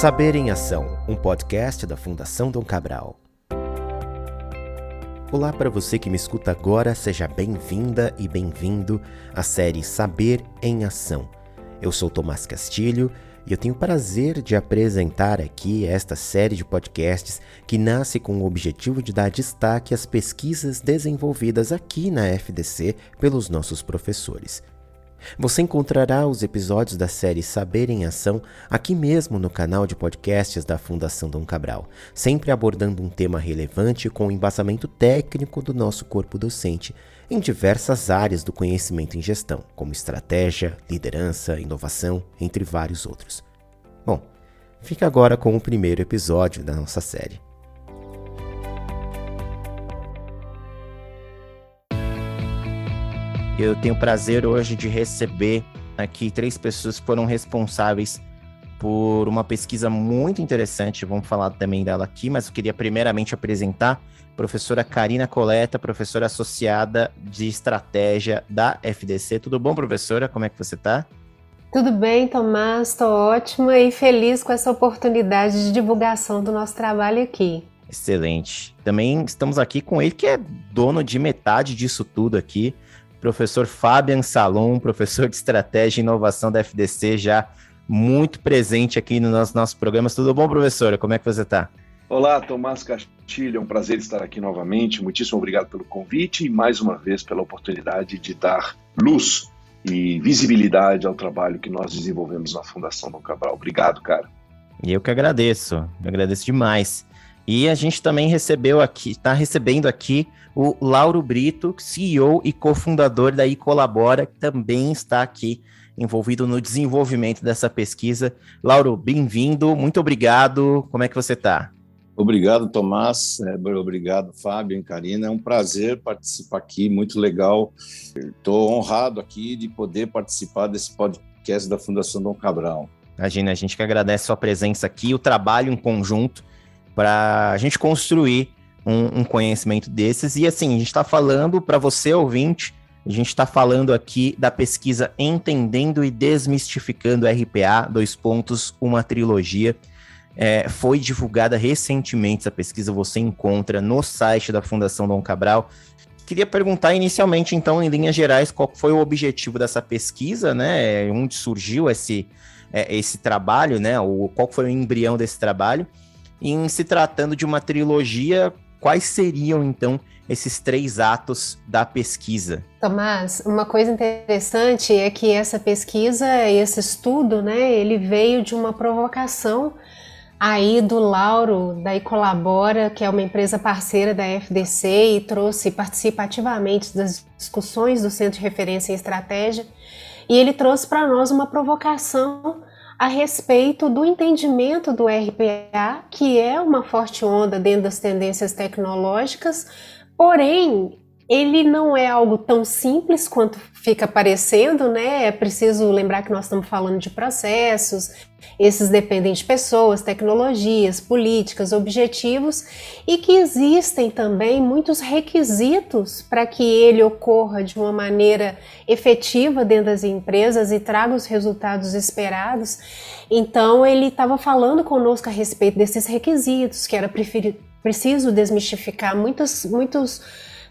Saber em Ação, um podcast da Fundação Dom Cabral. Olá para você que me escuta agora, seja bem-vinda e bem-vindo à série Saber em Ação. Eu sou Tomás Castilho e eu tenho o prazer de apresentar aqui esta série de podcasts que nasce com o objetivo de dar destaque às pesquisas desenvolvidas aqui na FDC pelos nossos professores. Você encontrará os episódios da série Saber em Ação aqui mesmo no canal de podcasts da Fundação Dom Cabral, sempre abordando um tema relevante com o embasamento técnico do nosso corpo docente em diversas áreas do conhecimento em gestão, como estratégia, liderança, inovação, entre vários outros. Bom, fica agora com o primeiro episódio da nossa série. Eu tenho o prazer hoje de receber aqui três pessoas que foram responsáveis por uma pesquisa muito interessante, vamos falar também dela aqui, mas eu queria primeiramente apresentar a professora Karina Coleta, professora associada de estratégia da FDC. Tudo bom, professora? Como é que você está? Tudo bem, Tomás, estou ótima e feliz com essa oportunidade de divulgação do nosso trabalho aqui. Excelente. Também estamos aqui com ele, que é dono de metade disso tudo aqui, professor Fabian Salon, professor de Estratégia e Inovação da FDC, já muito presente aqui nos nossos programas. Tudo bom, professora? Como é que você está? Olá, Tomás Castilho, é um prazer estar aqui novamente. Muitíssimo obrigado pelo convite e, mais uma vez, pela oportunidade de dar luz e visibilidade ao trabalho que nós desenvolvemos na Fundação Dom Cabral. Obrigado, cara. E eu que agradeço. Eu agradeço demais. E a gente também recebeu aqui, está recebendo aqui o Lauro Brito, CEO e cofundador da Icolabora, que também está aqui envolvido no desenvolvimento dessa pesquisa. Lauro, bem-vindo, muito obrigado, como é que você está? Obrigado, Tomás, obrigado, Fábio e Karina, é um prazer participar aqui, muito legal. Estou honrado aqui de poder participar desse podcast da Fundação Dom Cabral. Imagina, a gente que agradece a sua presença aqui, o trabalho em conjunto, para a gente construir um conhecimento desses. E assim, a gente está falando, para você ouvinte, a gente está falando aqui da pesquisa Entendendo e Desmistificando RPA, uma trilogia. Foi divulgada recentemente essa pesquisa, você encontra no site da Fundação Dom Cabral. Queria perguntar inicialmente, então, em linhas gerais, qual foi o objetivo dessa pesquisa, né? Onde surgiu esse trabalho, né? Qual foi o embrião desse trabalho? Em se tratando de uma trilogia, quais seriam, então, esses três atos da pesquisa? Tomás, uma coisa interessante é que essa pesquisa, esse estudo, né, ele veio de uma provocação aí do Lauro, da Icolabora, que é uma empresa parceira da FDC e participa ativamente das discussões do Centro de Referência em Estratégia, e ele trouxe para nós uma provocação a respeito do entendimento do RPA, que é uma forte onda dentro das tendências tecnológicas, porém, ele não é algo tão simples quanto fica parecendo, né? É preciso lembrar que nós estamos falando de processos, esses dependem de pessoas, tecnologias, políticas, objetivos, e que existem também muitos requisitos para que ele ocorra de uma maneira efetiva dentro das empresas e traga os resultados esperados. Então, ele estava falando conosco a respeito desses requisitos, que era preciso desmistificar muitos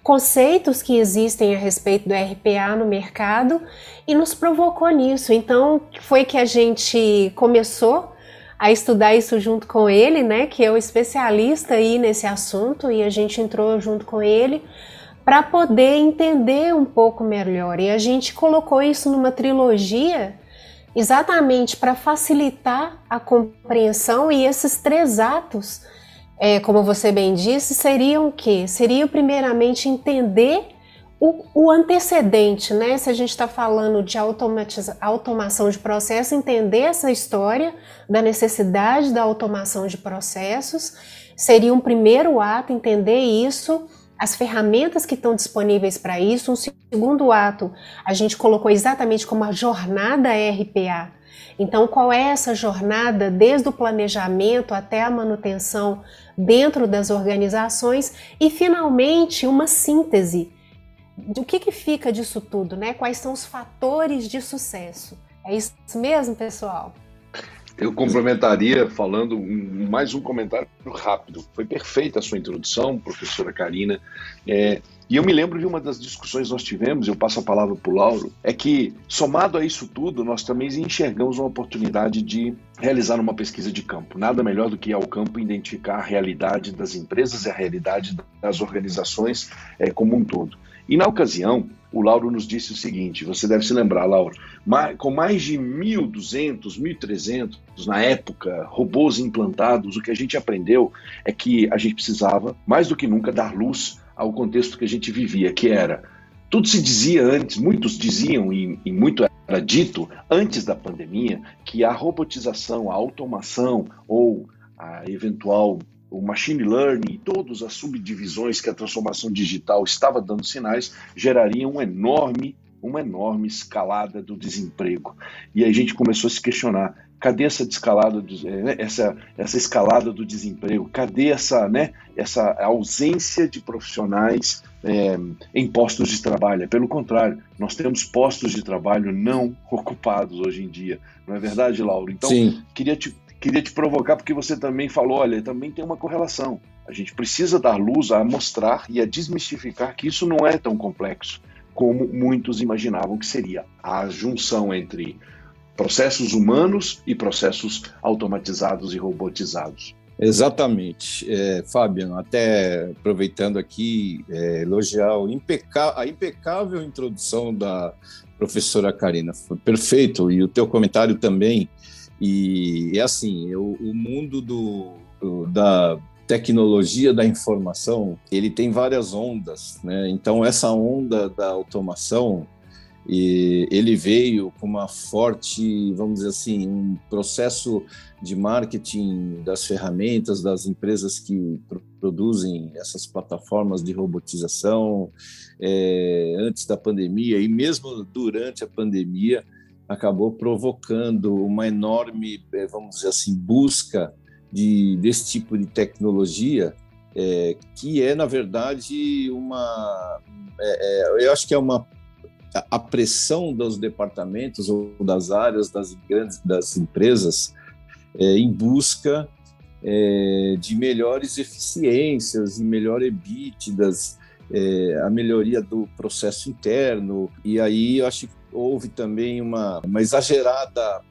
conceitos que existem a respeito do RPA no mercado e nos provocou nisso. Então, foi que a gente começou a estudar isso junto com ele, né, que é o especialista aí nesse assunto, e a gente entrou junto com ele para poder entender um pouco melhor. E a gente colocou isso numa trilogia exatamente para facilitar a compreensão, e esses três atos, como você bem disse, seriam o quê? Seria primeiramente entender o antecedente, né? Se a gente está falando de automação de processo, entender essa história da necessidade da automação de processos, seria um primeiro ato, entender isso, as ferramentas que estão disponíveis para isso. Um segundo ato, a gente colocou exatamente como a jornada RPA. Então, qual é essa jornada desde o planejamento até a manutenção dentro das organizações? E, finalmente, uma síntese. O que fica disso tudo, né? Quais são os fatores de sucesso? É isso mesmo, pessoal? Eu complementaria falando mais um comentário rápido. Foi perfeita a sua introdução, professora Karina. E eu me lembro de uma das discussões que nós tivemos, eu passo a palavra para o Lauro, é que, somado a isso tudo, nós também enxergamos uma oportunidade de realizar uma pesquisa de campo. Nada melhor do que ir ao campo e identificar a realidade das empresas e a realidade das organizações como um todo. E na ocasião, o Lauro nos disse o seguinte, você deve se lembrar, Lauro, com mais de 1.200, 1.300, na época, robôs implantados, o que a gente aprendeu é que a gente precisava, mais do que nunca, dar luz ao contexto que a gente vivia, que era, tudo se dizia antes, muitos diziam e muito era dito, antes da pandemia, que a robotização, a automação ou a eventual o machine learning e todas as subdivisões que a transformação digital estava dando sinais, gerariam uma enorme escalada do desemprego. E aí a gente começou a se questionar, cadê essa escalada do desemprego? Cadê essa ausência de profissionais em postos de trabalho? Pelo contrário, nós temos postos de trabalho não ocupados hoje em dia. Não é verdade, Lauro? Então, sim. Queria te provocar, porque você também falou, olha, também tem uma correlação. A gente precisa dar luz a mostrar e a desmistificar que isso não é tão complexo como muitos imaginavam que seria. A junção entre processos humanos e processos automatizados e robotizados. Exatamente. Fabian, até aproveitando aqui, elogiar a impecável introdução da professora Karina. Foi perfeito, e o teu comentário também. E é assim, o mundo da tecnologia da informação, ele tem várias ondas, né? Então, essa onda da automação, ele veio com uma forte, vamos dizer assim, um processo de marketing das ferramentas, das empresas que produzem essas plataformas de robotização, antes da pandemia e mesmo durante a pandemia, acabou provocando uma enorme, vamos dizer assim, busca desse tipo de tecnologia, que é, na verdade, eu acho que é a pressão dos departamentos ou das áreas das empresas em busca de melhores eficiências e melhor EBITDAs, a melhoria do processo interno, e aí eu acho que houve também uma exagerada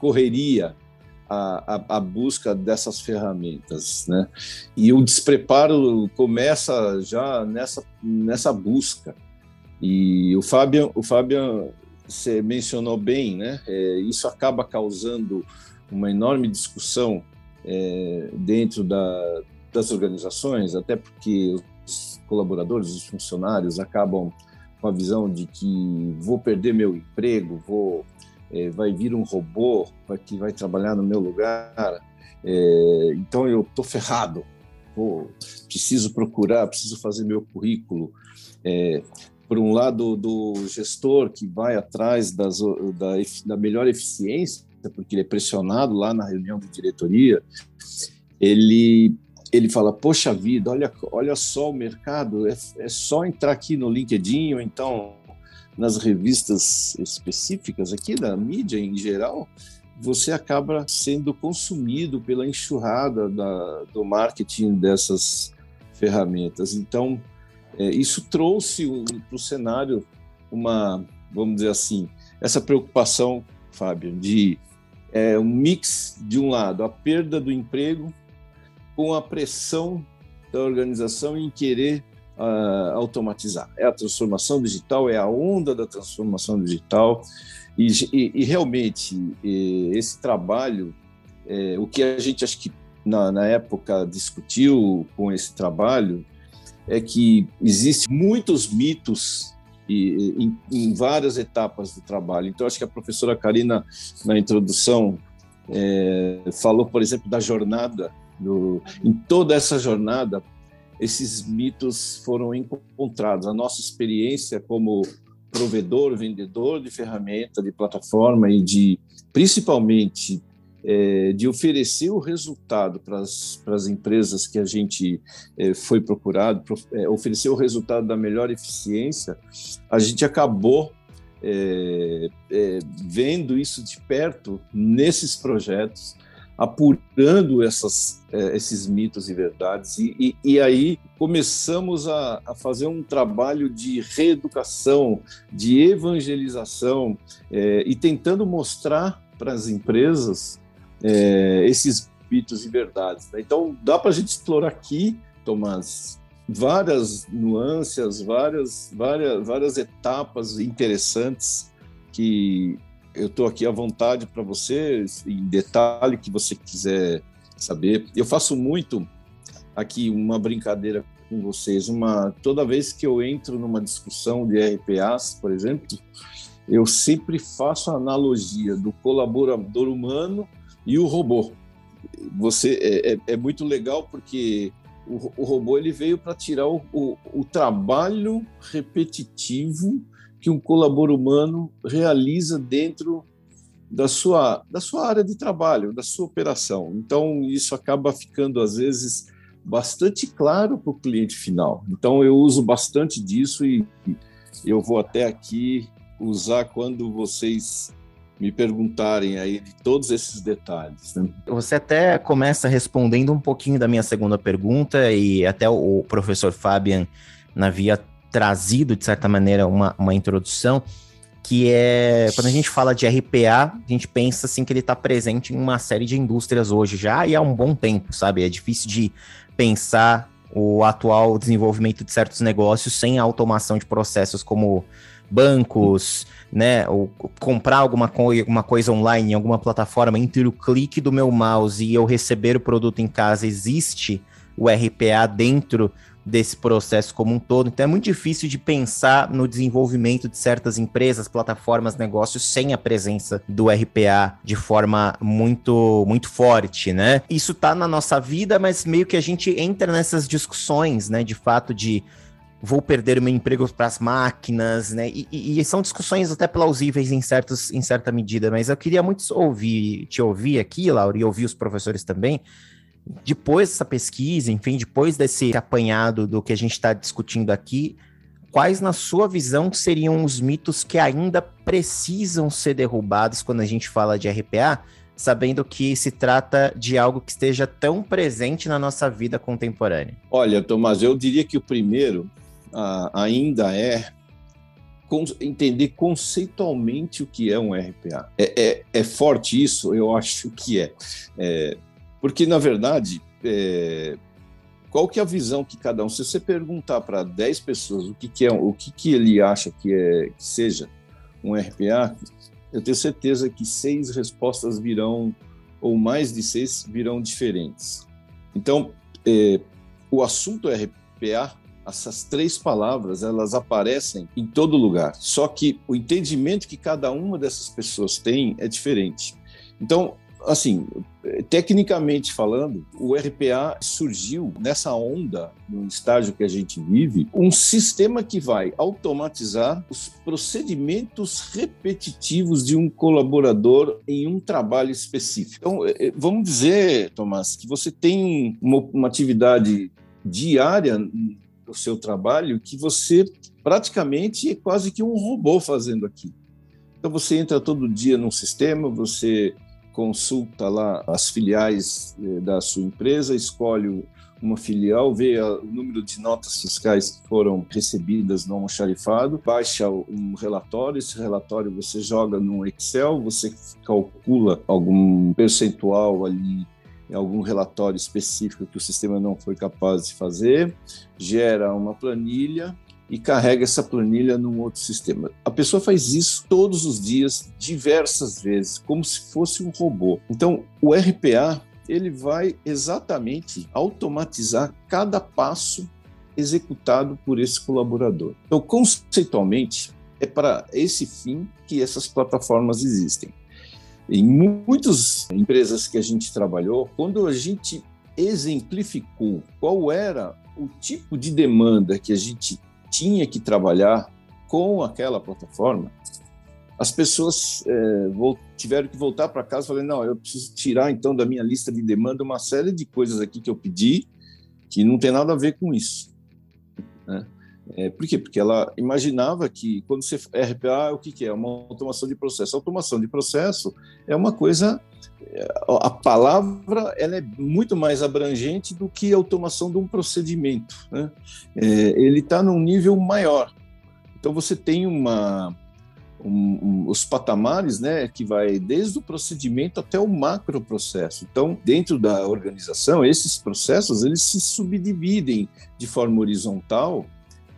correria à busca dessas ferramentas, né? E o despreparo começa já nessa busca. E o Fabian você mencionou bem, né? Isso acaba causando uma enorme discussão dentro das organizações, até porque os colaboradores, os funcionários acabam com a visão de que vou perder meu emprego, vai vir um robô que vai trabalhar no meu lugar, então eu estou ferrado, preciso procurar, preciso fazer meu currículo. Por um lado, do gestor que vai atrás da melhor eficiência, porque ele é pressionado lá na reunião de diretoria, ele fala, poxa vida, olha só o mercado, é só entrar aqui no LinkedIn ou então nas revistas específicas aqui da mídia em geral, você acaba sendo consumido pela enxurrada do marketing dessas ferramentas. Então, isso trouxe para o cenário uma, vamos dizer assim, essa preocupação, Fábio, de um mix de um lado, a perda do emprego, com a pressão da organização em querer automatizar. É a transformação digital, é a onda da transformação digital e realmente esse trabalho, o que a gente acho que na época discutiu com esse trabalho é que existem muitos mitos em várias etapas do trabalho. Então, acho que a professora Karina, na introdução, falou, por exemplo, da jornada. Em toda essa jornada, esses mitos foram encontrados. A nossa experiência como provedor, vendedor de ferramenta, de plataforma e principalmente de oferecer o resultado para as empresas que a gente foi procurado, oferecer o resultado da melhor eficiência, a gente acabou vendo isso de perto nesses projetos, apurando esses mitos e verdades, e aí começamos a fazer um trabalho de reeducação, de evangelização, e tentando mostrar para as empresas esses mitos e verdades. Então, dá para a gente explorar aqui, Tomás, várias nuances, várias etapas interessantes que... Eu estou aqui à vontade para você, em detalhe que você quiser saber. Eu faço muito aqui uma brincadeira com vocês. Toda vez que eu entro numa discussão de RPAs, por exemplo, eu sempre faço a analogia do colaborador humano e o robô. É muito legal porque o robô ele veio para tirar o trabalho repetitivo que um colaborador humano realiza dentro da sua área de trabalho, da sua operação. Então, isso acaba ficando, às vezes, bastante claro para o cliente final. Então, eu uso bastante disso e eu vou até aqui usar quando vocês me perguntarem aí de todos esses detalhes, né? Você até começa respondendo um pouquinho da minha segunda pergunta, e até o professor Fabian, na via trazido, de certa maneira, uma introdução, que é, quando a gente fala de RPA, a gente pensa assim que ele está presente em uma série de indústrias hoje já, e há um bom tempo, sabe? É difícil de pensar o atual desenvolvimento de certos negócios sem a automação de processos como bancos, né, ou comprar alguma coisa online em alguma plataforma, entre o clique do meu mouse e eu receber o produto em casa, existe o RPA dentro desse processo como um todo. Então é muito difícil de pensar no desenvolvimento de certas empresas, plataformas, negócios sem a presença do RPA de forma muito, muito forte, né? Isso tá na nossa vida, mas meio que a gente entra nessas discussões, né, de fato de vou perder o meu emprego para as máquinas, né? E são discussões até plausíveis em certa medida, mas eu queria muito te ouvir aqui, Lauro, e ouvir os professores também. Depois dessa pesquisa, enfim, depois desse apanhado do que a gente está discutindo aqui, quais, na sua visão, seriam os mitos que ainda precisam ser derrubados quando a gente fala de RPA, sabendo que se trata de algo que esteja tão presente na nossa vida contemporânea? Olha, Tomás, eu diria que o primeiro ainda é entender conceitualmente o que é um RPA. É forte isso? Eu acho que é. Porque, na verdade, qual que é a visão que cada um... Se você perguntar para 10 pessoas o que ele acha que seja um RPA, eu tenho certeza que 6 respostas virão, ou mais de 6 virão diferentes. Então, o assunto RPA, essas 3 palavras, elas aparecem em todo lugar. Só que o entendimento que cada uma dessas pessoas tem é diferente. Então, assim, tecnicamente falando, o RPA surgiu nessa onda, no estágio que a gente vive, um sistema que vai automatizar os procedimentos repetitivos de um colaborador em um trabalho específico. Então, vamos dizer, Tomás, que você tem uma atividade diária no seu trabalho que você praticamente é quase que um robô fazendo aqui. Então, você entra todo dia num sistema, você consulta lá as filiais da sua empresa, escolhe uma filial, vê o número de notas fiscais que foram recebidas no almoxarifado, baixa um relatório, esse relatório você joga no Excel, você calcula algum percentual ali, algum relatório específico que o sistema não foi capaz de fazer, gera uma planilha e carrega essa planilha num outro sistema. A pessoa faz isso todos os dias, diversas vezes, como se fosse um robô. Então, o RPA, ele vai exatamente automatizar cada passo executado por esse colaborador. Então, conceitualmente, é para esse fim que essas plataformas existem. Em muitas empresas que a gente trabalhou, quando a gente exemplificou qual era o tipo de demanda que a gente tinha que trabalhar com aquela plataforma, as pessoas tiveram que voltar para casa e falaram, não, eu preciso tirar então da minha lista de demanda uma série de coisas aqui que eu pedi que não tem nada a ver com isso, né? Por quê? Porque ela imaginava que quando você... RPA, o que que é? Uma automação de processo. A automação de processo é uma coisa... A palavra ela é muito mais abrangente do que a automação de um procedimento, né? Ele está num nível maior. Então, você tem os patamares, né, que vai desde o procedimento até o macroprocesso. Então, dentro da organização, esses processos eles se subdividem de forma horizontal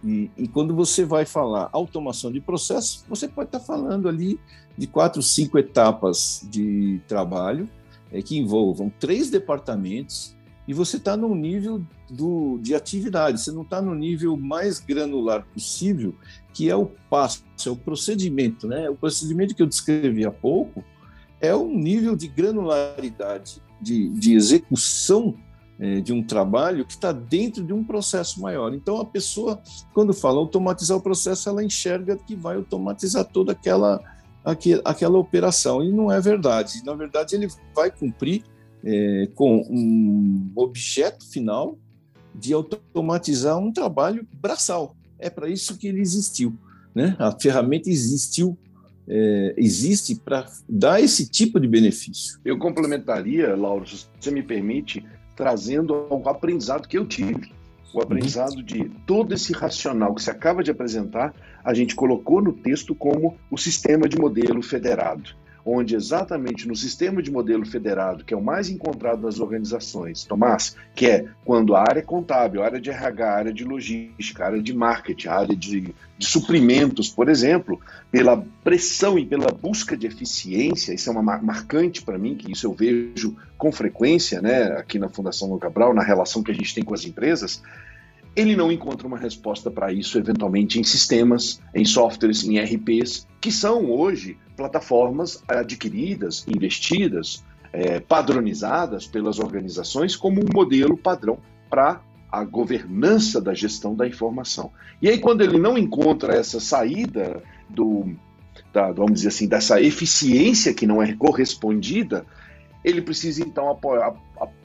e quando você vai falar automação de processo, você pode estar falando ali de 4, 5 etapas de trabalho que envolvam 3 departamentos e você está no nível de atividade, você não está no nível mais granular possível, que é o passo, é o procedimento, né? O procedimento que eu descrevi há pouco é um nível de granularidade, de execução de um trabalho que está dentro de um processo maior. Então, a pessoa, quando fala automatizar o processo, ela enxerga que vai automatizar toda aquela operação, e não é verdade. Na verdade, ele vai cumprir com um objeto final de automatizar um trabalho braçal. É para isso que ele existiu, né? A ferramenta existe para dar esse tipo de benefício. Eu complementaria, Lauro, se você me permite, trazendo o aprendizado que eu tive. O aprendizado de todo esse racional que você acaba de apresentar, a gente colocou no texto como o sistema de modelo federado, onde exatamente no sistema de modelo federado, que é o mais encontrado nas organizações, Tomás, que é quando a área contábil, a área de RH, a área de logística, a área de marketing, a área de suprimentos, por exemplo, pela pressão e pela busca de eficiência, isso é uma marcante para mim, que isso eu vejo com frequência, né, aqui na Fundação Dom Cabral, na relação que a gente tem com as empresas, ele não encontra uma resposta para isso, eventualmente, em sistemas, em softwares, em RPs, que são hoje plataformas adquiridas, investidas, padronizadas pelas organizações como um modelo padrão para a governança da gestão da informação. E aí, quando ele não encontra essa saída vamos dizer assim, dessa eficiência que não é correspondida, ele precisa, então, apoiar-se,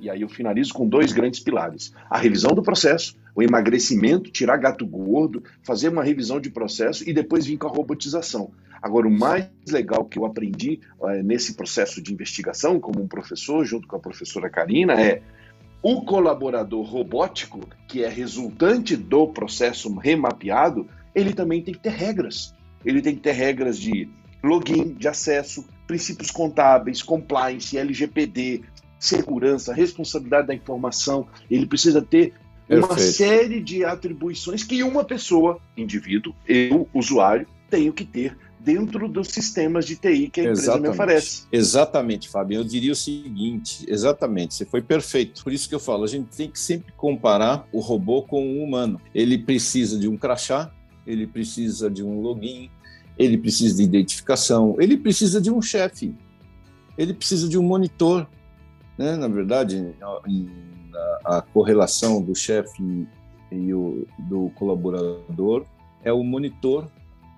e aí eu finalizo com 2 grandes pilares: a revisão do processo, o emagrecimento, tirar gato gordo, fazer uma revisão de processo e depois vir com a robotização. Agora, o mais legal que eu aprendi nesse processo de investigação, como um professor, junto com a professora Karina, é o colaborador robótico, que é resultante do processo remapeado, ele também tem que ter regras. Ele tem que ter regras de login, de acesso, princípios contábeis, compliance, LGPD, segurança, responsabilidade da informação. Ele precisa ter uma série de atribuições que uma pessoa, indivíduo, eu, usuário, tenho que ter dentro dos sistemas de TI que a empresa me oferece. Exatamente, Fábio. Eu diria o seguinte, exatamente, você foi perfeito. Por isso que eu falo, a gente tem que sempre comparar o robô com o humano. Ele precisa de um crachá, ele precisa de um login, ele precisa de identificação, ele precisa de um chefe, ele precisa de um monitor, né? Na verdade, a correlação do chefe e do colaborador é o monitor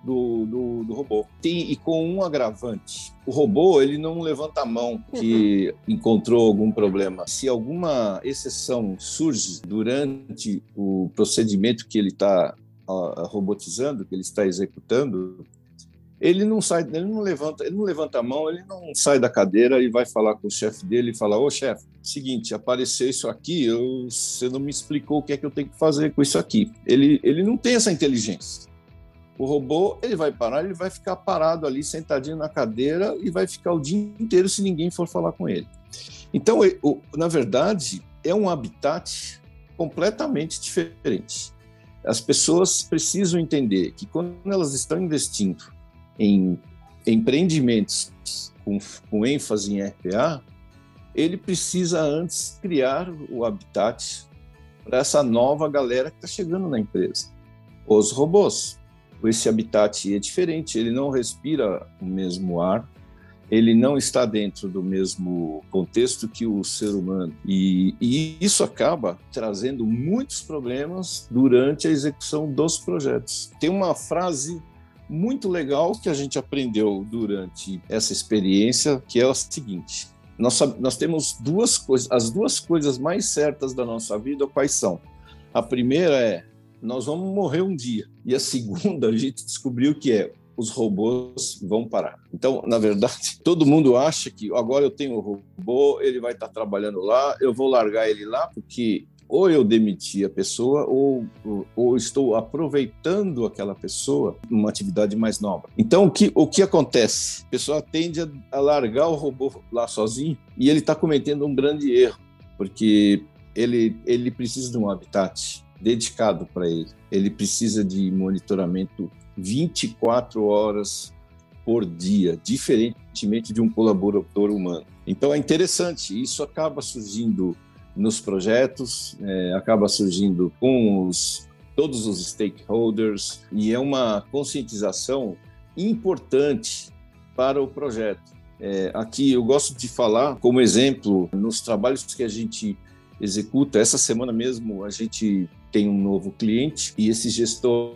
do robô. E com um agravante: o robô ele não levanta a mão que encontrou algum problema. Se alguma exceção surge durante o procedimento que ele está robotizando, que ele está executando, ele não levanta a mão, ele não sai da cadeira e vai falar com o chefe dele e falar: ô chefe, seguinte, apareceu isso aqui, você não me explicou o que é que eu tenho que fazer com isso aqui. Ele não tem essa inteligência. O robô, ele vai parar, ele vai ficar parado ali, sentadinho na cadeira, e vai ficar o dia inteiro se ninguém for falar com ele. Então, na verdade, é um habitat completamente diferente. As pessoas precisam entender que quando elas estão investindo em empreendimentos com ênfase em RPA, ele precisa antes criar o habitat para essa nova galera que está chegando na empresa, os robôs. Esse habitat é diferente, ele não respira o mesmo ar, ele não está dentro do mesmo contexto que o ser humano. E isso acaba trazendo muitos problemas durante a execução dos projetos. Tem uma frase muito legal que a gente aprendeu durante essa experiência, que é a seguinte: nós temos as duas coisas mais certas da nossa vida, quais são? A primeira é nós vamos morrer um dia. E a segunda, a gente descobriu que é: os robôs vão parar. Então, na verdade, todo mundo acha que agora eu tenho um robô, ele vai estar trabalhando lá, eu vou largar ele lá, porque ou eu demiti a pessoa ou estou aproveitando aquela pessoa numa atividade mais nova. Então, o que acontece? A pessoa tende a largar o robô lá sozinho e ele está cometendo um grande erro, porque ele precisa de um habitat dedicado para ele. Ele precisa de monitoramento 24 horas por dia, diferentemente de um colaborador humano. Então é interessante, isso acaba surgindo nos projetos, acaba surgindo com todos os stakeholders e é uma conscientização importante para o projeto. Aqui eu gosto de falar como exemplo nos trabalhos que a gente executa. Essa semana mesmo a gente tem um novo cliente e esse gestor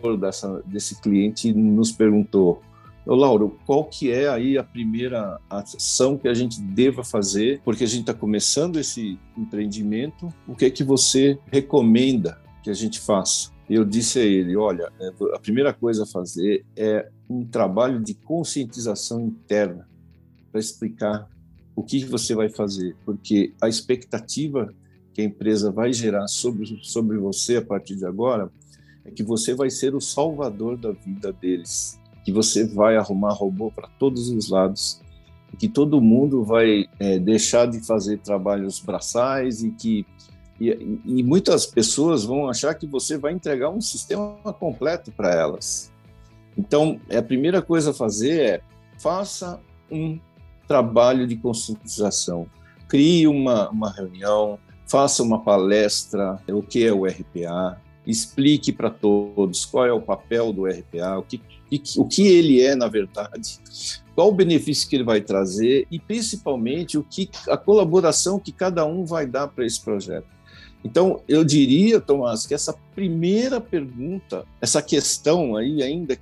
desse cliente nos perguntou: Lauro, qual que é aí a primeira ação que a gente deva fazer? Porque a gente está começando esse empreendimento, o que é que você recomenda que a gente faça? Eu disse a ele: olha, a primeira coisa a fazer é um trabalho de conscientização interna para explicar o que você vai fazer, porque a expectativa que a empresa vai gerar sobre você a partir de agora é que você vai ser o salvador da vida deles, que você vai arrumar robô para todos os lados, que todo mundo vai deixar de fazer trabalhos braçais e muitas pessoas vão achar que você vai entregar um sistema completo para elas. Então, a primeira coisa a fazer é: faça um trabalho de conscientização, crie uma reunião, faça uma palestra, o que é o RPA, explique para todos qual é o papel do RPA, o que ele é, na verdade, qual o benefício que ele vai trazer e, principalmente, a colaboração que cada um vai dar para esse projeto. Então, eu diria, Tomás, que essa primeira pergunta, essa questão aí ainda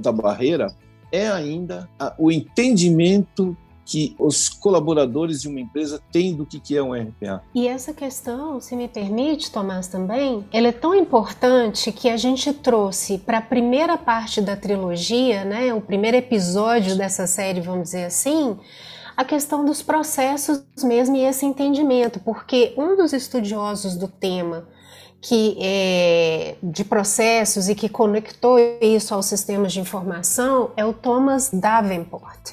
da barreira, é ainda o entendimento que os colaboradores de uma empresa têm do que é um RPA. E essa questão, se me permite, Tomás, também, ela é tão importante que a gente trouxe para a primeira parte da trilogia, né, o primeiro episódio dessa série, vamos dizer assim, a questão dos processos mesmo e esse entendimento, porque um dos estudiosos do tema de processos e que conectou isso aos sistemas de informação é o Thomas Davenport.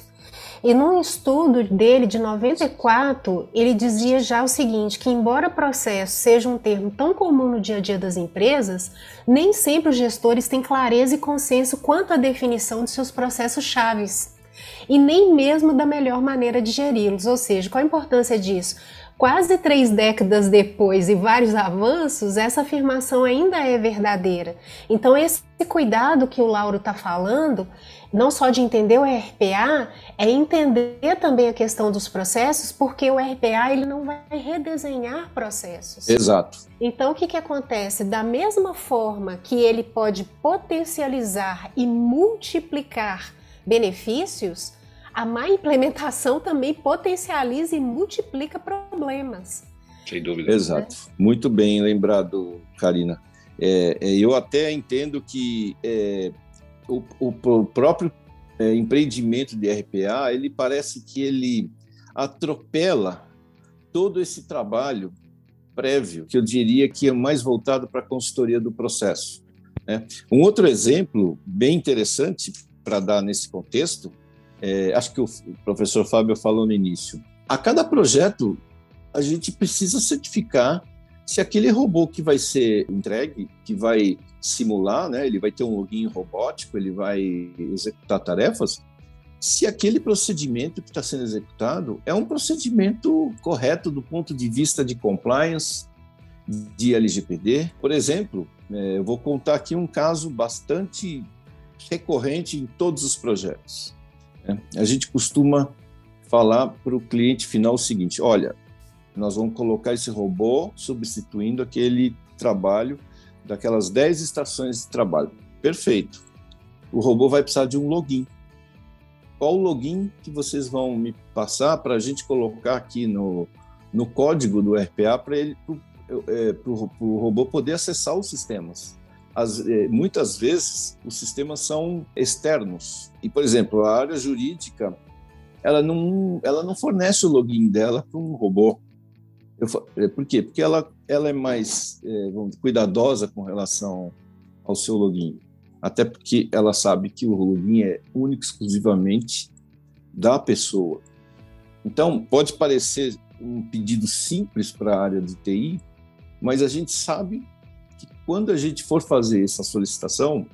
E num estudo dele de 94, ele dizia já o seguinte, que embora processo seja um termo tão comum no dia a dia das empresas, nem sempre os gestores têm clareza e consenso quanto à definição de seus processos chaves, e nem mesmo da melhor maneira de geri-los. Ou seja, qual a importância disso? Quase 3 décadas depois e vários avanços, essa afirmação ainda é verdadeira. Então esse cuidado que o Lauro está falando, não só de entender o RPA, é entender também a questão dos processos, porque o RPA ele não vai redesenhar processos. Exato. Então o que acontece? Da mesma forma que ele pode potencializar e multiplicar benefícios, a má implementação também potencializa e multiplica problemas. Sem dúvida. Exato. Muito bem lembrado, Karina. Eu até entendo que o próprio empreendimento de RPA, ele parece que ele atropela todo esse trabalho prévio, que eu diria que é mais voltado para a consultoria do processo, né? Um outro exemplo bem interessante para dar nesse contexto, acho que o professor Fábio falou no início. A cada projeto, a gente precisa certificar se aquele robô que vai ser entregue, que vai simular, né, ele vai ter um login robótico, ele vai executar tarefas, se aquele procedimento que está sendo executado é um procedimento correto do ponto de vista de compliance, de LGPD. Por exemplo, eu vou contar aqui um caso bastante recorrente em todos os projetos. A gente costuma falar para o cliente final o seguinte: olha, nós vamos colocar esse robô substituindo aquele trabalho daquelas 10 estações de trabalho. Perfeito. O robô vai precisar de um login. Qual o login que vocês vão me passar para a gente colocar aqui no código do RPA para o robô poder acessar os sistemas? muitas vezes os sistemas são externos. E, por exemplo, a área jurídica, ela não fornece o login dela para um robô. Por quê? Porque ela é mais cuidadosa com relação ao seu login. Até porque ela sabe que o login é único, exclusivamente da pessoa. Então, pode parecer um pedido simples para a área de TI, mas a gente sabe que quando a gente for fazer essa solicitação,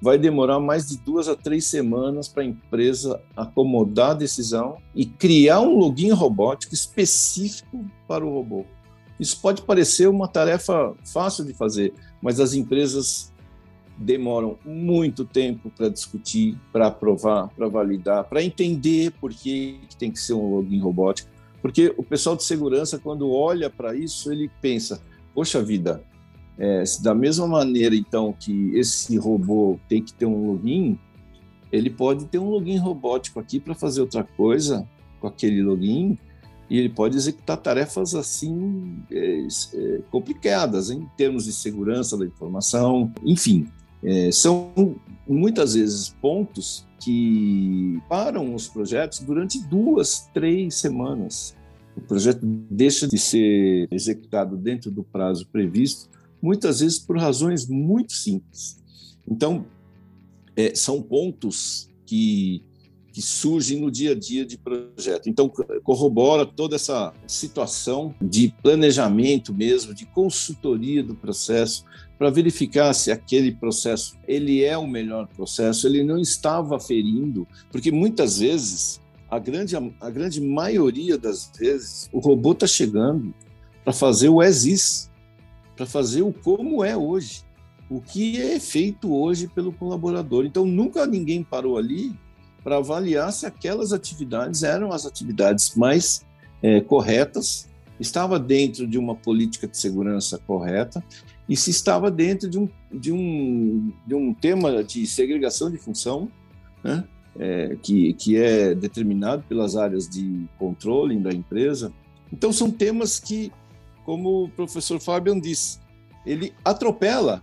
vai demorar mais de 2 a 3 semanas para a empresa acomodar a decisão e criar um login robótico específico para o robô. Isso pode parecer uma tarefa fácil de fazer, mas as empresas demoram muito tempo para discutir, para aprovar, para validar, para entender por que tem que ser um login robótico. Porque o pessoal de segurança, quando olha para isso, ele pensa, poxa vida, da mesma maneira, então, que esse robô tem que ter um login, ele pode ter um login robótico aqui para fazer outra coisa com aquele login, e ele pode executar tarefas assim complicadas, hein? Em termos de segurança da informação, enfim. São muitas vezes pontos que param os projetos durante 2, 3 semanas. O projeto deixa de ser executado dentro do prazo previsto, muitas vezes por razões muito simples. Então, são pontos que surgem no dia a dia de projeto. Então, corrobora toda essa situação de planejamento mesmo, de consultoria do processo, para verificar se aquele processo ele é o melhor processo, ele não estava ferindo, porque muitas vezes, a grande maioria das vezes, o robô está chegando para fazer o as-is, para fazer o como é hoje, o que é feito hoje pelo colaborador. Então, nunca ninguém parou ali para avaliar se aquelas atividades eram as atividades mais corretas, estava dentro de uma política de segurança correta e se estava dentro de um tema de segregação de função, né, que é determinado pelas áreas de controle da empresa. Então, são temas que, como o professor Fabian disse, ele atropela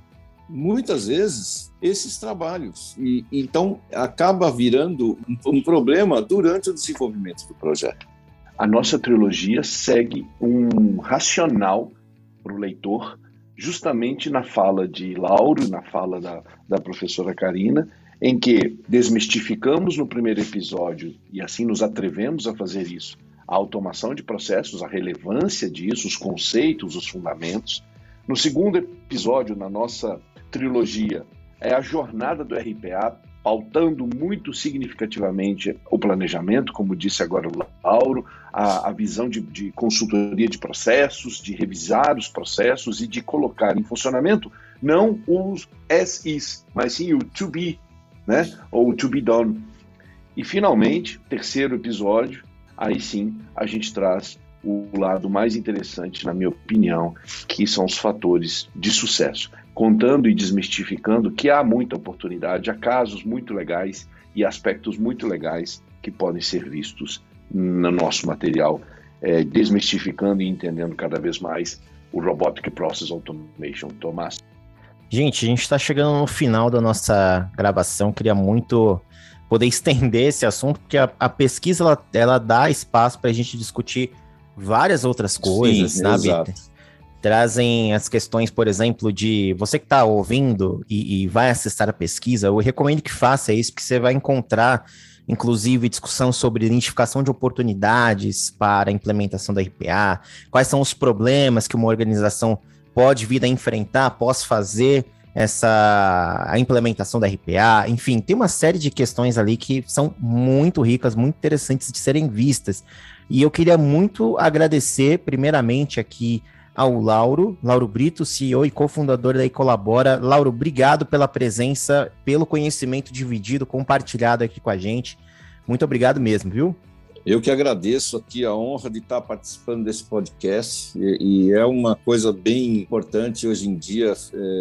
muitas vezes esses trabalhos e então acaba virando um problema durante o desenvolvimento do projeto. A nossa trilogia segue um racional para o leitor, justamente na fala de Lauro, na fala da professora Karina, em que desmistificamos no primeiro episódio, e assim nos atrevemos a fazer isso, a automação de processos, a relevância disso, os conceitos, os fundamentos. No segundo episódio, na nossa trilogia, é a jornada do RPA, pautando muito significativamente o planejamento, como disse agora o Lauro, a visão de consultoria de processos, de revisar os processos e de colocar em funcionamento não os as-is, mas sim o to be, né? Ou to be done. E, finalmente, terceiro episódio, aí sim a gente traz o lado mais interessante, na minha opinião, que são os fatores de sucesso, contando e desmistificando que há muita oportunidade, há casos muito legais e aspectos muito legais que podem ser vistos no nosso material, desmistificando e entendendo cada vez mais o Robotic Process Automation. Tomás. Gente, a gente está chegando no final da nossa gravação, queria muito poder estender esse assunto, porque a pesquisa ela dá espaço para a gente discutir várias outras coisas, sim, sabe? Exato. Trazem as questões, por exemplo, de você que está ouvindo e vai acessar a pesquisa, eu recomendo que faça isso, porque você vai encontrar, inclusive, discussão sobre identificação de oportunidades para a implementação da RPA, quais são os problemas que uma organização pode vir a enfrentar após fazer a implementação da RPA, enfim, tem uma série de questões ali que são muito ricas, muito interessantes de serem vistas. E eu queria muito agradecer, primeiramente, aqui ao Lauro Brito, CEO e cofundador da Icolabora. Lauro, obrigado pela presença, pelo conhecimento dividido, compartilhado aqui com a gente. Muito obrigado mesmo, viu? Eu que agradeço aqui a honra de estar participando desse podcast e é uma coisa bem importante hoje em dia,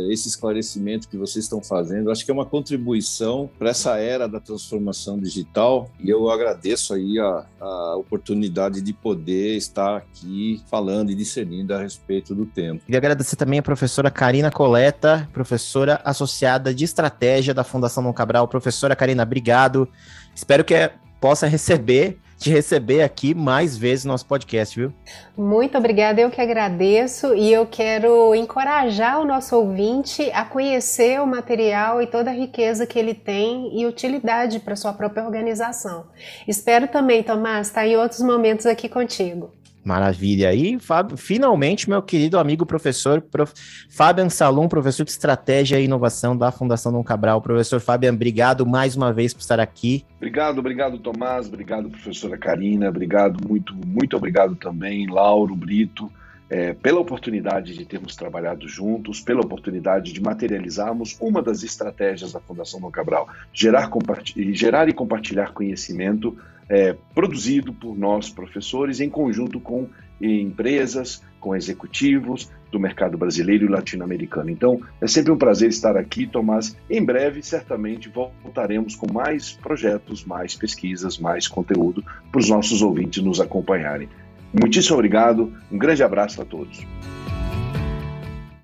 esse esclarecimento que vocês estão fazendo. Acho que é uma contribuição para essa era da transformação digital e eu agradeço aí a oportunidade de poder estar aqui falando e discernindo a respeito do tema. E agradecer também a professora Karina Coleta, professora associada de estratégia da Fundação Dom Cabral. Professora Karina, obrigado. Espero que possa te receber aqui mais vezes no nosso podcast, viu? Muito obrigada, eu que agradeço e eu quero encorajar o nosso ouvinte a conhecer o material e toda a riqueza que ele tem e utilidade para sua própria organização. Espero também, Tomás, estar em outros momentos aqui contigo. Maravilha. E, Fábio, finalmente, meu querido amigo professor Fabian Salon, professor de Estratégia e Inovação da Fundação Dom Cabral. Professor Fabian, obrigado mais uma vez por estar aqui. Obrigado, Tomás. Obrigado, professora Karina. Obrigado, muito obrigado também, Lauro Brito, pela oportunidade de termos trabalhado juntos, pela oportunidade de materializarmos uma das estratégias da Fundação Dom Cabral, gerar e compartilhar conhecimento produzido por nós, professores, em conjunto com empresas, com executivos do mercado brasileiro e latino-americano. Então, é sempre um prazer estar aqui, Tomás. Em breve, certamente, voltaremos com mais projetos, mais pesquisas, mais conteúdo para os nossos ouvintes nos acompanharem. Muitíssimo obrigado, um grande abraço a todos.